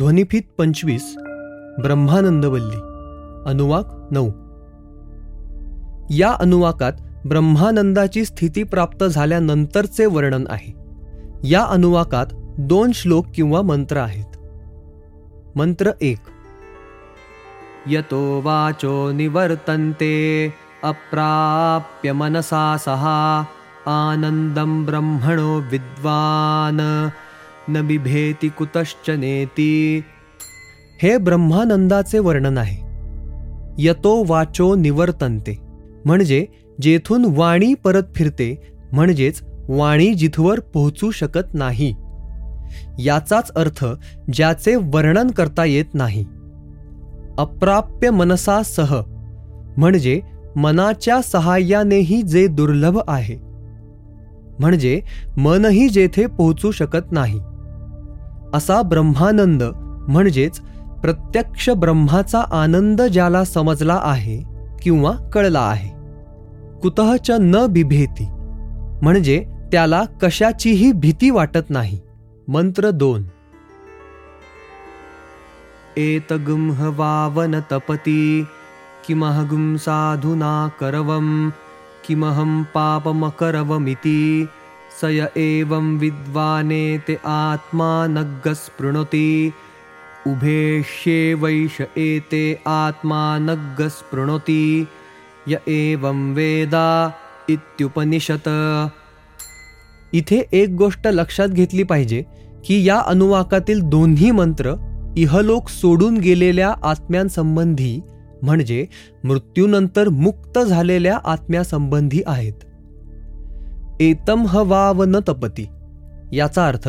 ध्वनिपीठ 25 ब्रह्मानंद वल्ली अनुवाक 9. या अनुवाकात ब्रह्मानंदाची स्थिती प्राप्त झाल्यानंतरचे वर्णन आहे. या अनुवाकात 2 श्लोक किंवा मंत्र आहेत. मंत्र 1. यतो वाचो निवर्तन्ते अप्राप्य मनसा सहा आनंदम् ब्रह्मणो विद्वान न बिभेती कुतश्च नेती. हे ब्रह्मानंदाचे वर्णन आहे. यतो वाचो निवर्तन्ते म्हणजे जेथून वाणी परत फिरते, म्हणजेच वाणी जिथवर पोहोचू शकत नाही, याचाच अर्थ ज्याचे वर्णन करता येत नाही. अप्राप्य मनसा सह म्हणजे मनाच्या सहाय्यानेही जे दुर्लभ आहे, म्हणजे मनही जेथे पोहोचू शकत नाही, असा ब्रह्मानंद म्हणजेच प्रत्यक्ष ब्रह्माचा आनंद ज्याला समजला आहे किंवा कळला आहे. कुतश्च न बिभेती म्हणजे त्याला कशाचीही भीती वाटत नाही. मंत्र 2. एत गुम्ह वावन तपती किमहम साधु ना करवम किमहम पापम करवमिति स य एव विद्वाने ते आत्मा नग् स्पृणोति उभे शेवैष एते आत्मा नग् स्पृणोति य एव वेदा इत्युपनिषत. इथे एक गोष्ट लक्षात घेतली पाहिजे की या अनुवाकातील दोन्ही मंत्र इहलोक सोडून गेलेल्या आत्म्यांसंबंधी म्हणजे मृत्यूनंतर मुक्त झालेल्या आत्म्यासंबंधी आहेत. एतम हवाव न तपती याचा अर्थ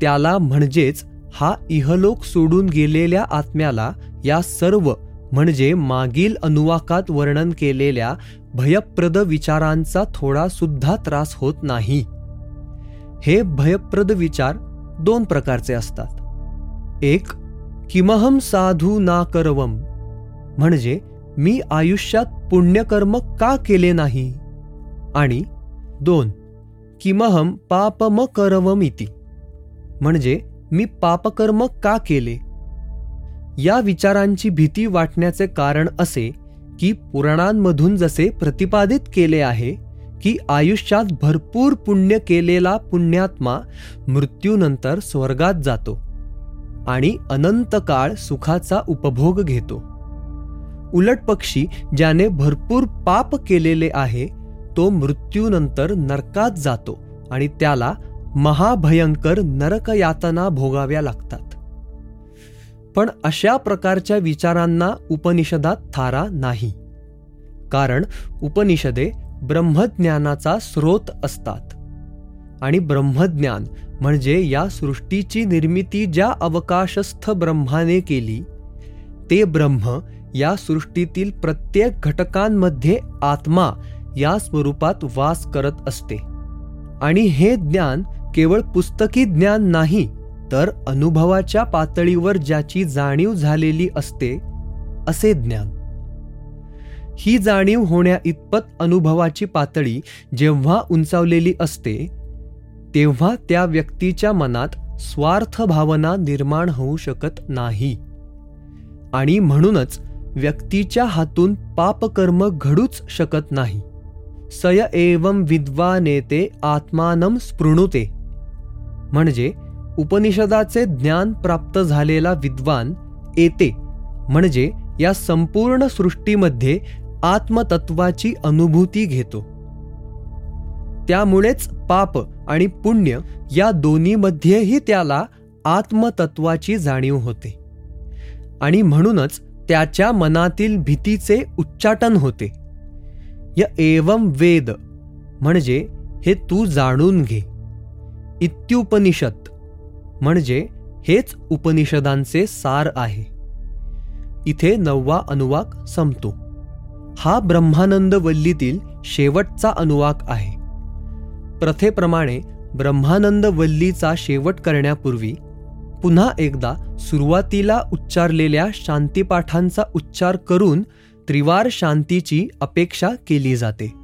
त्याला म्हणजेच हा इहलोक सोडून गेलेल्या आत्म्याला या सर्व म्हणजे मागील अनुवाकात वर्णन केलेल्या भयप्रद विचारांचा थोडा सुद्धा त्रास होत नाही. हे भयप्रद विचार 2 प्रकारचे असतात. 1. किमहम साधू ना करवम म्हणजे मी आयुष्यात पुण्यकर्म का केले नाही, आणि 2. किमहम पापम करवम इति म्हणजे मी पापकर्म का केले. या विचारांची भीती वाटण्याचे कारण असे की पुराणांमधून जसे प्रतिपादित केले आहे की आयुष्यात भरपूर पुण्य केलेला पुण्यात्मा मृत्यूनंतर स्वर्गात जातो आणि अनंत काळ सुखाचा उपभोग घेतो. उलट पक्षी ज्याने भरपूर पाप केलेले आहे तो मृत्यूनंतर नरकात जातो आणि त्याला महाभयंकर नरकयातना भोगाव्या लागतात. पण अशा प्रकारच्या विचारांना उपनिषदात थारा नाही, कारण उपनिषदे ब्रह्मज्ञानाचा स्रोत असतात आणि ब्रह्मज्ञान म्हणजे या सृष्टीची निर्मिती ज्या अवकाशस्थ ब्रह्माने केली ते ब्रह्म या सृष्टीतील प्रत्येक घटकांमध्ये आत्मा या स्वरूपात वास करत असते. आणि हे ज्ञान केवळ पुस्तकी ज्ञान नाही, तर अनुभवाच्या पातळीवर ज्याची जाणीव झालेली असते असे ज्ञान. ही जाणीव होण्याइतपत अनुभवाची पातळी जेव्हा उंचावलेली असते तेव्हा त्या व्यक्तीच्या मनात स्वार्थ भावना निर्माण होऊ शकत नाही आणि म्हणूनच व्यक्तीच्या हातून पापकर्म घडूच शकत नाही. स य एव विद्वाने ते आत्मानं स्पृणुते म्हणजे उपनिषदाचे ज्ञान प्राप्त झालेला विद्वान येते म्हणजे या संपूर्ण सृष्टीमध्ये आत्मतत्वाची अनुभूती घेतो. त्यामुळेच पाप आणि पुण्य या दोन्हीमध्येही त्याला आत्मतत्वाची जाणीव होते आणि म्हणूनच त्याच्या मनातील भीतीचे उच्चाटन होते. य एवं वेद म्हणजे हे तू जाणून घे. इत्युपनिषद म्हणजे हेच उपनिषदांचे सार आहे. इथे 9वा अनुवाक संपतो. हा ब्रह्मानंद वल्लीतील शेवटचा अनुवाक आहे. प्रथेप्रमाणे ब्रह्मानंद वल्लीचा शेवट करण्यापूर्वी पुन्हा एकदा सुरुवातीला उच्चारलेल्या शांतिपाठांचा उच्चार करून त्रिवार शांतीची अपेक्षा केली जाते.